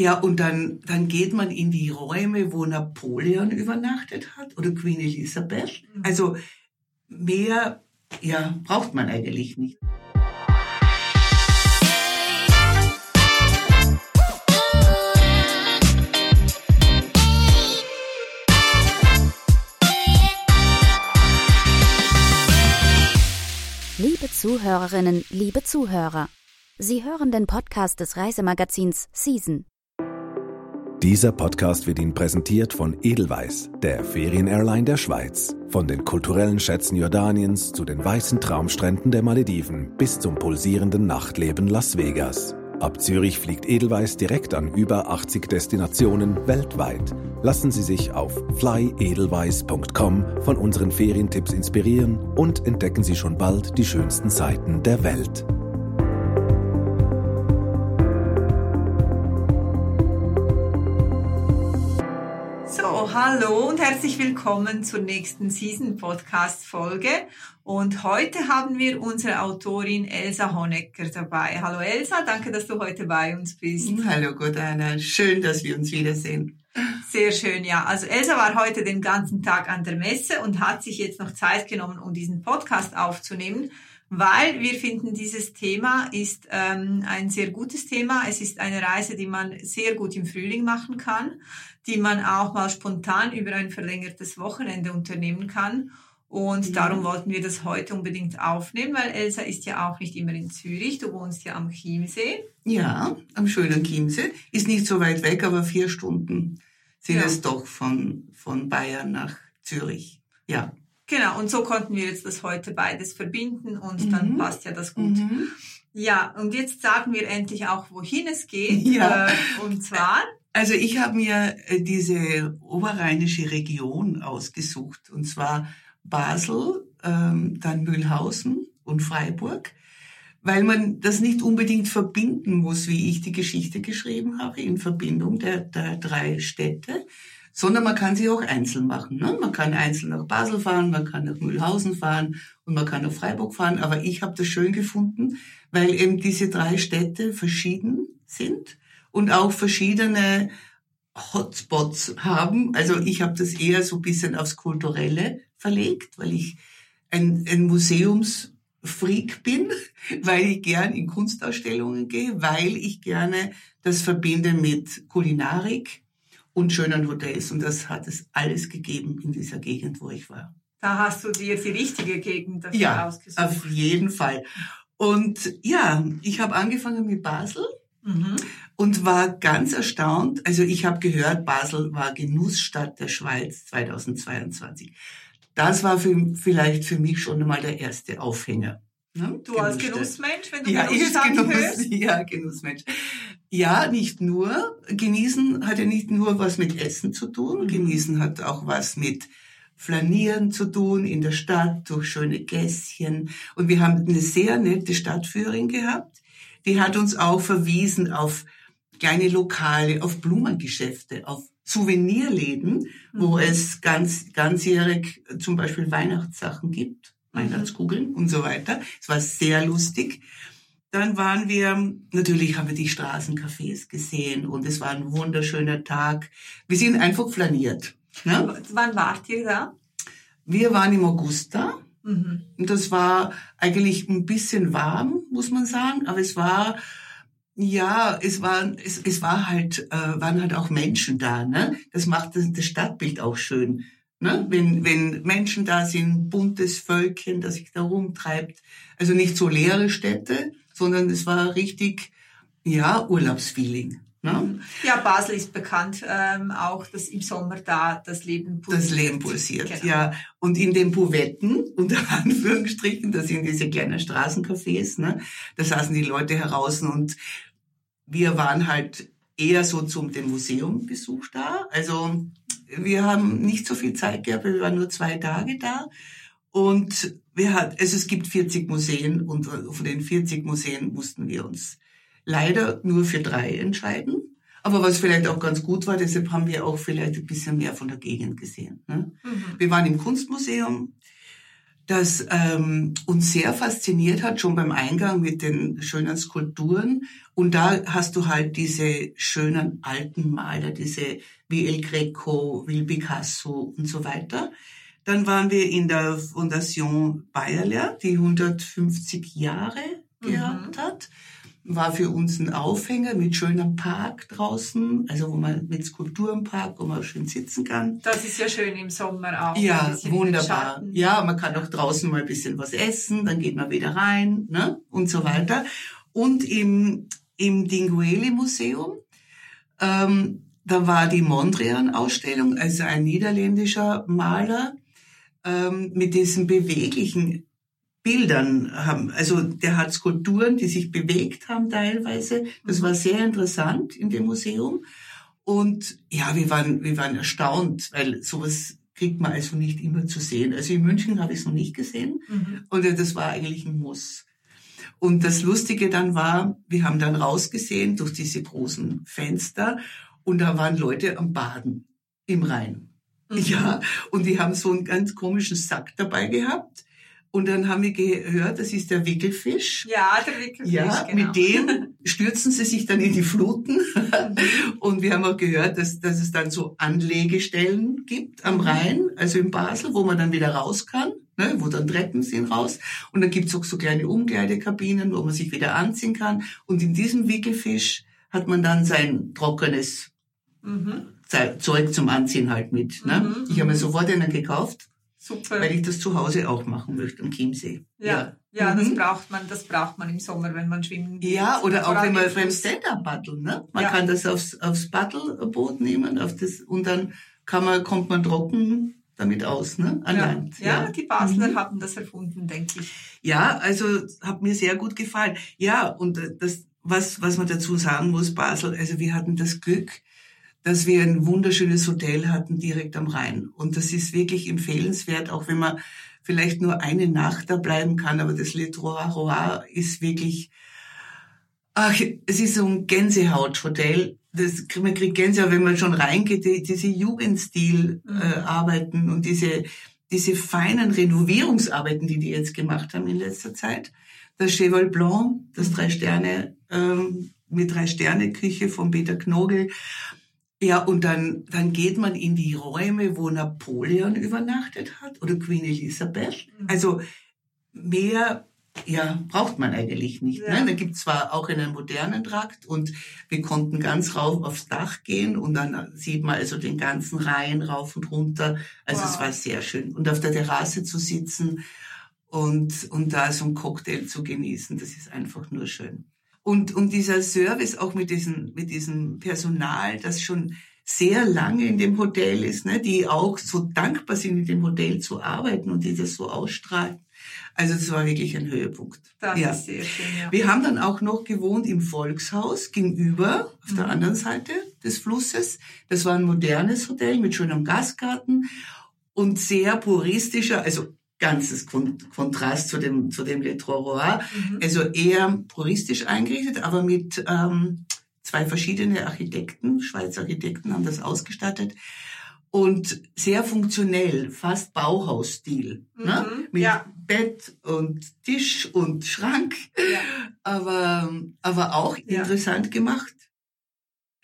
Ja, und dann geht man in die Räume, wo Napoleon übernachtet hat oder Queen Elizabeth. Also mehr, ja, braucht man eigentlich nicht. Liebe Zuhörerinnen, liebe Zuhörer, Sie hören den Podcast des Reisemagazins Season. Dieser Podcast wird Ihnen präsentiert von Edelweiss, der Ferienairline der Schweiz. Von den kulturellen Schätzen Jordaniens zu den weißen Traumstränden der Malediven bis zum pulsierenden Nachtleben Las Vegas. Ab Zürich fliegt Edelweiss direkt an über 80 Destinationen weltweit. Lassen Sie sich auf flyedelweiss.com von unseren Ferientipps inspirieren und entdecken Sie schon bald die schönsten Seiten der Welt. So, hallo und herzlich willkommen zur nächsten Season-Podcast-Folge. Und heute haben wir unsere Autorin Elsa Honecker dabei. Hallo Elsa, danke, dass du heute bei uns bist. Hallo Gudrun, schön, dass wir uns wiedersehen. Sehr schön, ja. Also Elsa war heute den ganzen Tag an der Messe und hat sich jetzt noch Zeit genommen, um diesen Podcast aufzunehmen, weil wir finden, dieses Thema ist ein sehr gutes Thema. Es ist eine Reise, die man sehr gut im Frühling machen kann, die man auch mal spontan über ein verlängertes Wochenende unternehmen kann. Und darum wollten wir das heute unbedingt aufnehmen, weil Elsa ist ja auch nicht immer in Zürich. Du wohnst ja am Chiemsee. Ja, am schönen Chiemsee. Ist nicht so weit weg, aber 4 Stunden sind es doch von Bayern nach Zürich. Ja. Genau, und so konnten wir jetzt das heute beides verbinden und dann passt ja das gut. Ja, und jetzt sagen wir endlich auch, wohin es geht. Ja. Und zwar... Also ich habe mir diese oberrheinische Region ausgesucht, und zwar... Basel, dann Mühlhausen und Freiburg, weil man das nicht unbedingt verbinden muss, wie ich die Geschichte geschrieben habe, in Verbindung der 3 Städte, sondern man kann sie auch einzeln machen. Ne? Man kann einzeln nach Basel fahren, man kann nach Mühlhausen fahren und man kann nach Freiburg fahren, aber ich habe das schön gefunden, weil eben diese 3 Städte verschieden sind und auch verschiedene Hotspots haben. Also ich habe das eher so ein bisschen aufs Kulturelle verlegt, weil ich ein Museumsfreak bin, weil ich gern in Kunstausstellungen gehe, weil ich gerne das verbinde mit Kulinarik und schönen Hotels. Und das hat es alles gegeben in dieser Gegend, wo ich war. Da hast du dir die richtige Gegend dafür ausgesucht. Ja, auf jeden Fall. Und ja, ich habe angefangen mit Basel und war ganz erstaunt. Also ich habe gehört, Basel war Genussstadt der Schweiz 2022. Das war vielleicht für mich schon einmal der erste Aufhänger. Ne? Du als Genussmensch, wenn du Genussstadt hörst? Ja, Genussmensch. Ja, nicht nur. Genießen hat ja nicht nur was mit Essen zu tun. Genießen hat auch was mit Flanieren zu tun in der Stadt, durch schöne Gässchen. Und wir haben eine sehr nette Stadtführerin gehabt. Die hat uns auch verwiesen auf kleine Lokale, auf Blumengeschäfte, auf Souvenirläden, wo es ganzjährig zum Beispiel Weihnachtssachen gibt, Weihnachtskugeln und so weiter. Es war sehr lustig. Dann haben wir die Straßencafés gesehen und es war ein wunderschöner Tag. Wir sind einfach flaniert. Ne? Wann wart ihr da? Wir waren im August da. Und das war eigentlich ein bisschen warm, muss man sagen, aber es waren halt auch Menschen da, ne? Das macht das Stadtbild auch schön, ne? Wenn Menschen da sind, buntes Völkchen, das sich da rumtreibt, also nicht so leere Städte, sondern es war richtig, ja, Urlaubsfeeling. Ne? Ja, Basel ist bekannt, auch, dass im Sommer da das Leben pulsiert. Das Leben pulsiert, genau. Ja. Und in den Bouvetten, unter Anführungsstrichen, das sind diese kleinen Straßencafés, ne? Da saßen die Leute heraus und wir waren halt eher so zum den Museumbesuch da. Also wir haben nicht so viel Zeit gehabt, wir waren nur 2 Tage da. Und es gibt 40 Museen und von den 40 Museen mussten wir uns leider nur für 3 entscheiden. Aber was vielleicht auch ganz gut war, deshalb haben wir auch vielleicht ein bisschen mehr von der Gegend gesehen. Ne? Wir waren im Kunstmuseum, das uns sehr fasziniert hat, schon beim Eingang mit den schönen Skulpturen. Und da hast du halt diese schönen alten Maler, diese wie El Greco, wie Picasso und so weiter. Dann waren wir in der Fondation Beyeler, die 150 Jahre gehabt hat. War für uns ein Aufhänger mit schönem Park draußen, also wo man mit Skulpturenpark, wo man schön sitzen kann. Das ist ja schön im Sommer auch. Ja, wunderbar. Ja, man kann auch draußen mal ein bisschen was essen, dann geht man wieder rein, ne? Und so weiter. Und im Dinguely Museum, da war die Mondrian-Ausstellung, also ein niederländischer Maler, mit diesen beweglichen Bildern haben. Also der hat Skulpturen, die sich bewegt haben teilweise. Das war sehr interessant in dem Museum. Und ja, wir waren erstaunt, weil sowas kriegt man also nicht immer zu sehen. Also in München habe ich es noch nicht gesehen. Mhm. Und das war eigentlich ein Muss. Und das Lustige dann war, wir haben dann rausgesehen durch diese großen Fenster und da waren Leute am Baden im Rhein. Mhm. Ja, und die haben so einen ganz komischen Sack dabei gehabt. Und dann haben wir gehört, das ist der Wickelfisch. Ja, der Wickelfisch, ja, genau. Mit dem stürzen sie sich dann in die Fluten. Und wir haben auch gehört, dass es dann so Anlegestellen gibt am Rhein, also in Basel, wo man dann wieder raus kann, ne, wo dann Treppen sind raus. Und dann gibt's auch so kleine Umkleidekabinen, wo man sich wieder anziehen kann. Und in diesem Wickelfisch hat man dann sein trockenes Zeug zum Anziehen halt mit. Ne? Ich habe mir sofort einen gekauft. Super. Weil ich das zu Hause auch machen möchte, am Chiemsee. Ja, das braucht man im Sommer, wenn man schwimmen geht. Ja, oder auch wenn man beim Stand-up paddeln, ne? Man kann das aufs Paddelboot nehmen, und dann kommt man trocken damit aus, ne? An Land. Ja, die Basler hatten das erfunden, denke ich. Ja, also hat mir sehr gut gefallen. Ja, und das, was man dazu sagen muss, Basel, also wir hatten das Glück, dass wir ein wunderschönes Hotel hatten, direkt am Rhein. Und das ist wirklich empfehlenswert, auch wenn man vielleicht nur eine Nacht da bleiben kann. Aber das Le Trois Rois ist wirklich, es ist so ein Gänsehauthotel. Man kriegt Gänsehaut, wenn man schon reingeht, diese Jugendstil-Arbeiten und diese feinen Renovierungsarbeiten, die jetzt gemacht haben in letzter Zeit. Das Cheval Blanc, das 3 Sterne, mit 3-Sterne-Küche von Peter Knogel. Ja, und dann geht man in die Räume, wo Napoleon übernachtet hat oder Queen Elizabeth. Also mehr braucht man eigentlich nicht. Ja. Ne? Da gibt es zwar auch einen modernen Trakt und wir konnten ganz rauf aufs Dach gehen und dann sieht man also den ganzen Rhein rauf und runter. Also es war sehr schön. Und auf der Terrasse zu sitzen und da so einen Cocktail zu genießen, das ist einfach nur schön. Und dieser Service auch mit diesem Personal, das schon sehr lange in dem Hotel ist, ne, die auch so dankbar sind, in dem Hotel zu arbeiten und die das so ausstrahlen. Also es war wirklich ein Höhepunkt. Das ist sehr schön, ja. Wir haben dann auch noch gewohnt im Volkshaus gegenüber, auf der anderen Seite des Flusses. Das war ein modernes Hotel mit schönem Gastgarten und sehr puristischer, also ganzes Kontrast zu dem Le Trois Rois, also eher puristisch eingerichtet, aber mit 2 verschiedene Architekten, Schweizer Architekten haben das ausgestattet und sehr funktionell, fast Bauhausstil, ne? Mit Bett und Tisch und Schrank, aber auch interessant gemacht.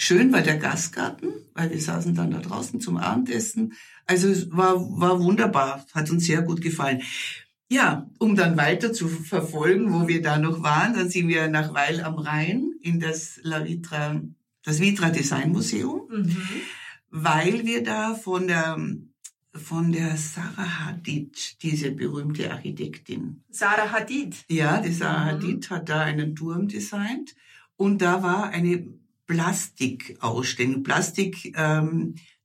Schön war der Gastgarten, weil wir saßen dann da draußen zum Abendessen. Also es war wunderbar, hat uns sehr gut gefallen. Ja, um dann weiter zu verfolgen, wo wir da noch waren, dann sind wir nach Weil am Rhein in das La Vitra, das Vitra Design Museum, weil wir da von der Sarah Hadid, diese berühmte Architektin. Sarah Hadid? Ja, die Sarah Hadid hat da einen Turm designt und da war eine Plastikausstellung. Plastik,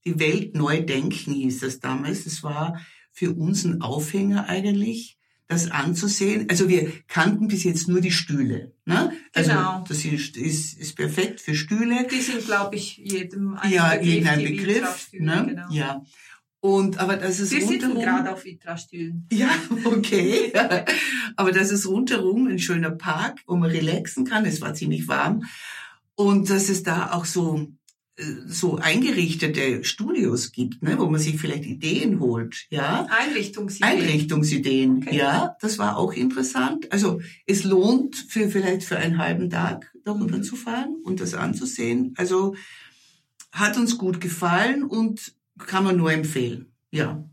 die Welt neu denken hieß das damals. Es war für uns ein Aufhänger eigentlich, das anzusehen. Also wir kannten bis jetzt nur die Stühle. Ne? Genau. Also das ist perfekt für Stühle. Die sind, glaube ich, jedem ein Begriff. Ne? Genau. Ja. Und aber das ist wir rundherum, sitzen gerade auf Vitra-Stühlen. Ja, okay. Aber das ist rundherum ein schöner Park, wo man relaxen kann. Es war ziemlich warm. Und dass es da auch so so eingerichtete Studios gibt, ne, wo man sich vielleicht Ideen holt, ja. Einrichtungsideen, okay. Ja, das war auch interessant. Also es lohnt vielleicht für einen halben Tag darüber zu fahren und das anzusehen. Also hat uns gut gefallen und kann man nur empfehlen, ja.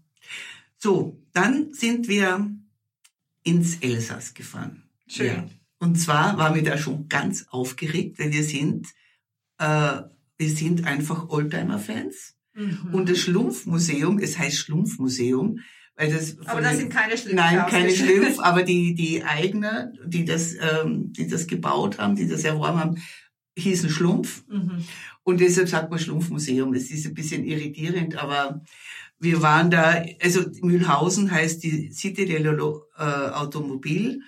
So, dann sind wir ins Elsass gefahren. Schön. Ja. Und zwar waren wir da schon ganz aufgeregt, denn wir sind einfach Oldtimer-Fans. Mhm. Und das Schlumpfmuseum, es heißt Schlumpfmuseum, weil das... Aber das sind keine Schlümpfe. Nein, keine Schlümpfe, aber die Eigner, die das gebaut haben, die das erworben haben, hießen Schlumpf. Mhm. Und deshalb sagt man Schlumpfmuseum. Es ist ein bisschen irritierend, aber wir waren da... Also Mühlhausen heißt die Cité de l'Automobile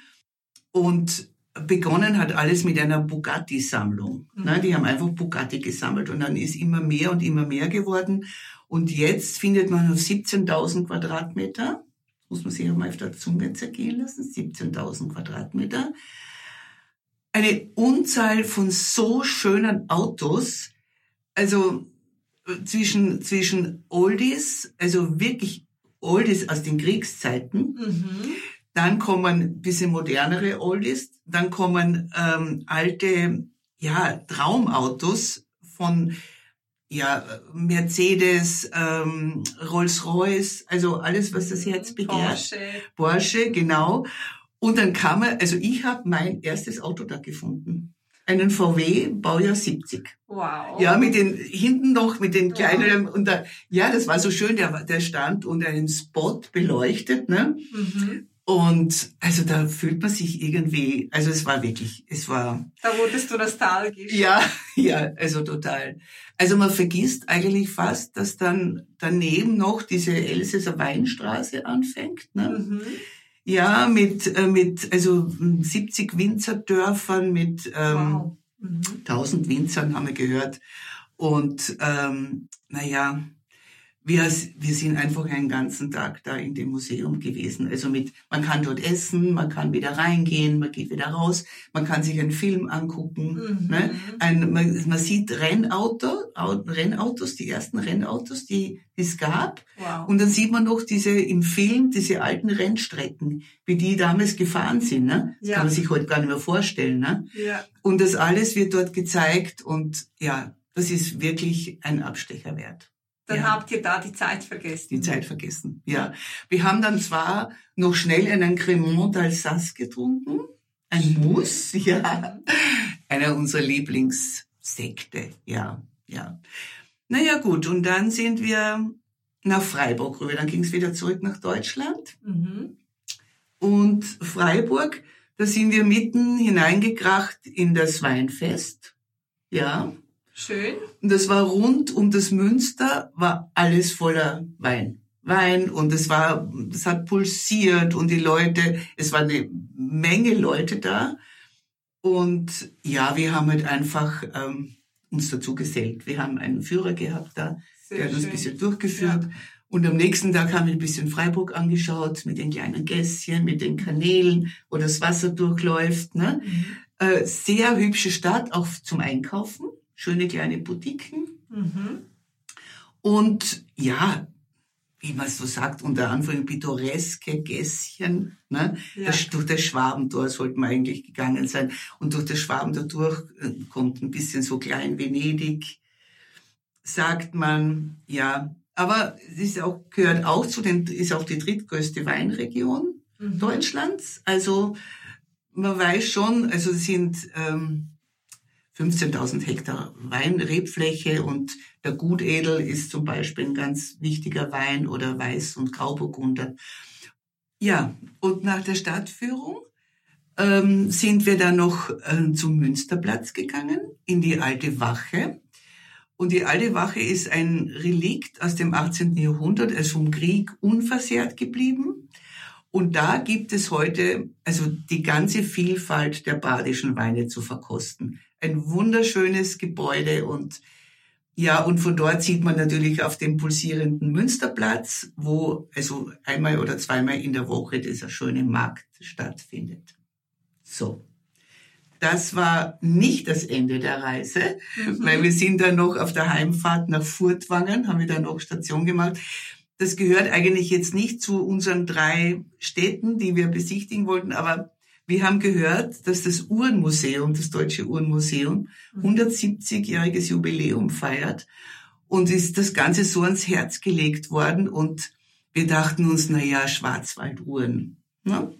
und... Begonnen hat alles mit einer Bugatti-Sammlung. Mhm. Die haben einfach Bugatti gesammelt und dann ist immer mehr geworden. Und jetzt findet man auf 17.000 Quadratmeter, muss man sich einmal auf der Zunge zergehen lassen, 17.000 Quadratmeter, eine Unzahl von so schönen Autos, also zwischen Oldies, also wirklich Oldies aus den Kriegszeiten, dann kommen ein bisschen modernere Oldies, dann kommen alte Traumautos von Mercedes, Rolls-Royce, also alles, was das Herz begehrt. Porsche, genau. Und dann ich habe mein erstes Auto da gefunden. Einen VW, Baujahr 70. Wow. Ja, mit den kleineren, und da, ja, das war so schön, der stand unter einem Spot beleuchtet, ne? Mhm. Und also da fühlt man sich irgendwie, also es war... Da wurdest du nostalgisch. Ja, also total. Also man vergisst eigentlich fast, dass dann daneben noch diese Elsässer Weinstraße anfängt, ne? Mhm. Ja, mit 70 Winzerdörfern, mit 1000 Winzern haben wir gehört. Und Wir sind einfach einen ganzen Tag da in dem Museum gewesen. Also man kann dort essen, man kann wieder reingehen, man geht wieder raus, man kann sich einen Film angucken. Mhm. Ne? Man sieht Rennautos, die ersten Rennautos, die es gab. Wow. Und dann sieht man noch im Film diese alten Rennstrecken, wie die damals gefahren sind. Ne? Das kann man sich heute gar nicht mehr vorstellen. Ne? Ja. Und das alles wird dort gezeigt und ja, das ist wirklich ein Abstecher wert. Dann habt ihr da die Zeit vergessen. Ja. Wir haben dann zwar noch schnell einen Cremont d'Alsace getrunken, ein Mousse, einer unserer Lieblingssekte, ja. Naja, gut, und dann sind wir nach Freiburg rüber, dann ging es wieder zurück nach Deutschland. Mhm. Und Freiburg, da sind wir mitten hineingekracht in das Weinfest, ja. Schön. Und das war rund um das Münster, war alles voller Wein. Und es hat pulsiert und es war eine Menge Leute da. Und ja, wir haben halt einfach uns dazu gesellt. Wir haben einen Führer gehabt da, der hat uns ein bisschen durchgeführt. Ja. Und am nächsten Tag haben wir ein bisschen Freiburg angeschaut, mit den kleinen Gässchen, mit den Kanälen, wo das Wasser durchläuft. Ne? Mhm. Sehr hübsche Stadt, auch zum Einkaufen. Schöne kleine Boutiquen. Mhm. Und ja, wie man so sagt, unter Anführungszeichen pittoreske Gässchen. Ne? Ja. Durch das Schwabentor sollten wir eigentlich gegangen sein. Und durch das Schwabentor durch kommt ein bisschen so klein Venedig, sagt man. Ja, aber es ist auch die drittgrößte Weinregion Deutschlands. Also man weiß schon, also es sind... 15.000 Hektar Weinrebfläche und der Gutedel ist zum Beispiel ein ganz wichtiger Wein oder Weiß und Grauburgunder. Ja, und nach der Stadtführung sind wir dann noch zum Münsterplatz gegangen, in die Alte Wache. Und die Alte Wache ist ein Relikt aus dem 18. Jahrhundert, also vom Krieg unversehrt geblieben. Und da gibt es heute also die ganze Vielfalt der badischen Weine zu verkosten. Ein wunderschönes Gebäude und von dort sieht man natürlich auf dem pulsierenden Münsterplatz, wo also einmal oder zweimal in der Woche dieser schöne Markt stattfindet. So, Das war nicht das Ende der Reise, weil wir sind dann noch auf der Heimfahrt nach Furtwangen, haben wir dann noch Station gemacht. Das gehört eigentlich jetzt nicht zu unseren 3 Städten, die wir besichtigen wollten, aber wir haben gehört, dass das Uhrenmuseum, das Deutsche Uhrenmuseum, 170-jähriges Jubiläum feiert und ist das Ganze so ans Herz gelegt worden und wir dachten uns, na ja, Schwarzwalduhren. Ne?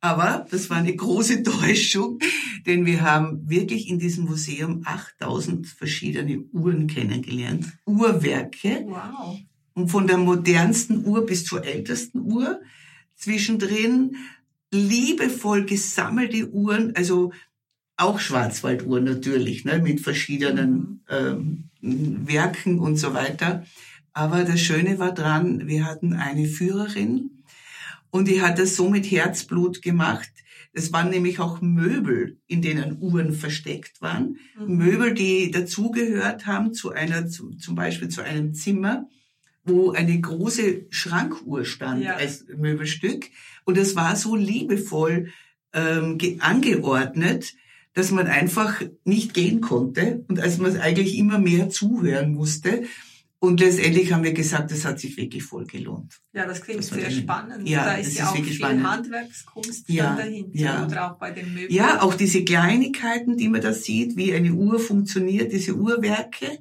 Aber das war eine große Täuschung, denn wir haben wirklich in diesem Museum 8000 verschiedene Uhren kennengelernt, Uhrwerke. Wow. Und von der modernsten Uhr bis zur ältesten Uhr, zwischendrin liebevoll gesammelte Uhren, also auch Schwarzwalduhren natürlich, ne, mit verschiedenen Werken und so weiter. Aber das Schöne war dran, wir hatten eine Führerin und die hat das so mit Herzblut gemacht. Es waren nämlich auch Möbel, in denen Uhren versteckt waren. Mhm. Möbel, die dazugehört haben zum Beispiel zu einem Zimmer, wo eine große Schrankuhr stand als Möbelstück. Und das war so liebevoll angeordnet, dass man einfach nicht gehen konnte und als man eigentlich immer mehr zuhören musste. Und letztendlich haben wir gesagt, das hat sich wirklich voll gelohnt. Ja, das klingt sehr spannend. Ja, da ist ja auch viel Handwerkskunst dahinter oder auch bei den Möbeln. Ja, auch diese Kleinigkeiten, die man da sieht, wie eine Uhr funktioniert, diese Uhrwerke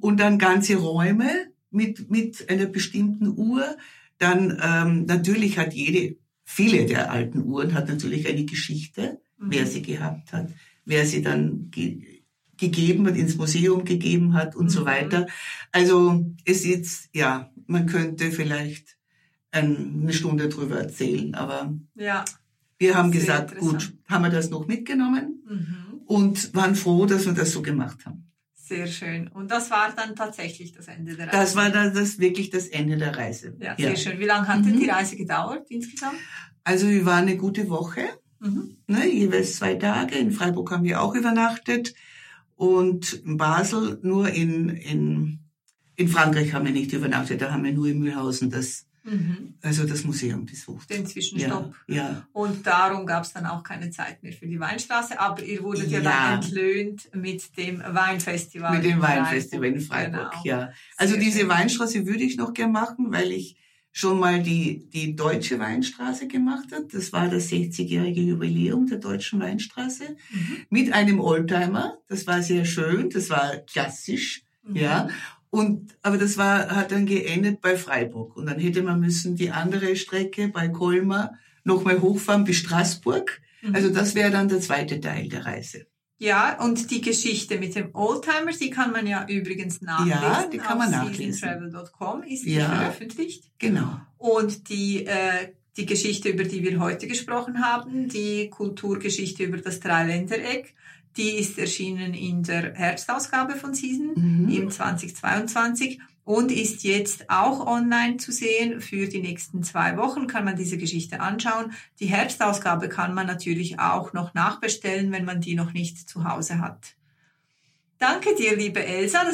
und dann ganze Räume mit einer bestimmten Uhr. Dann natürlich hat viele der alten Uhren hat natürlich eine Geschichte, wer sie gehabt hat, wer sie dann gegeben hat, ins Museum gegeben hat und so weiter. Also es ist, ja, man könnte vielleicht eine Stunde drüber erzählen, aber wir haben gesagt, gut, haben wir das noch mitgenommen und waren froh, dass wir das so gemacht haben. Sehr schön. Und das war dann tatsächlich das Ende der Reise? Das war dann wirklich das Ende der Reise. Ja, sehr schön. Wie lange hat denn die Reise gedauert insgesamt? Also wir waren eine gute Woche, ne, jeweils 2 Tage. In Freiburg haben wir auch übernachtet. Und in Basel, nur in Frankreich haben wir nicht übernachtet, da haben wir nur in Mühlhausen das Museum besucht. Den Zwischenstopp. Ja. Und darum gab es dann auch keine Zeit mehr für die Weinstraße, aber ihr wurdet ja dann entlöhnt mit dem Weinfestival. Mit dem Weinfestival in Freiburg, genau. Also sehr diese schön. Weinstraße würde ich noch gerne machen, weil ich schon mal die deutsche Weinstraße gemacht habe. Das war das 60-jährige Jubiläum der deutschen Weinstraße mit einem Oldtimer. Das war sehr schön, das war klassisch, aber das hat dann geendet bei Freiburg. Und dann hätte man müssen die andere Strecke bei Colmar nochmal hochfahren bis Straßburg. Also das wäre dann der zweite Teil der Reise. Ja, und die Geschichte mit dem Oldtimer, die kann man ja übrigens nachlesen. Ja, die kann man nachlesen. Seasontravel.com ist die veröffentlicht. Genau. Und die Geschichte, über die wir heute gesprochen haben, die Kulturgeschichte über das Dreiländereck, die ist erschienen in der Herbstausgabe von Season im 2022 und ist jetzt auch online zu sehen. Für die nächsten 2 Wochen kann man diese Geschichte anschauen. Die Herbstausgabe kann man natürlich auch noch nachbestellen, wenn man die noch nicht zu Hause hat. Danke dir, liebe Elsa.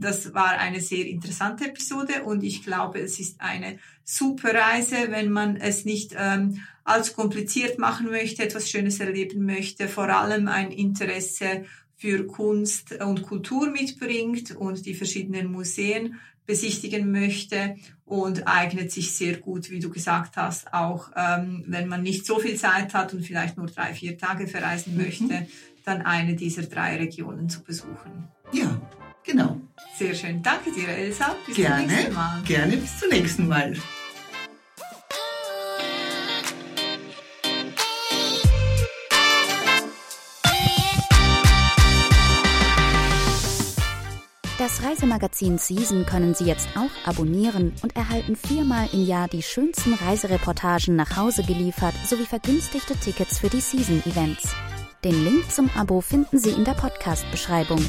Das war eine sehr interessante Episode und ich glaube, es ist eine super Reise, wenn man es nicht allzu kompliziert machen möchte, etwas Schönes erleben möchte, vor allem ein Interesse für Kunst und Kultur mitbringt und die verschiedenen Museen besichtigen möchte und eignet sich sehr gut, wie du gesagt hast, auch wenn man nicht so viel Zeit hat und vielleicht nur 3-4 Tage verreisen möchte, dann eine dieser 3 Regionen zu besuchen. Ja, genau. Sehr schön. Danke dir, Elsa. Bis zum nächsten Mal. Gerne, bis zum nächsten Mal. Das Reisemagazin Season können Sie jetzt auch abonnieren und erhalten 4-mal im Jahr die schönsten Reisereportagen nach Hause geliefert sowie vergünstigte Tickets für die Season-Events. Den Link zum Abo finden Sie in der Podcast-Beschreibung.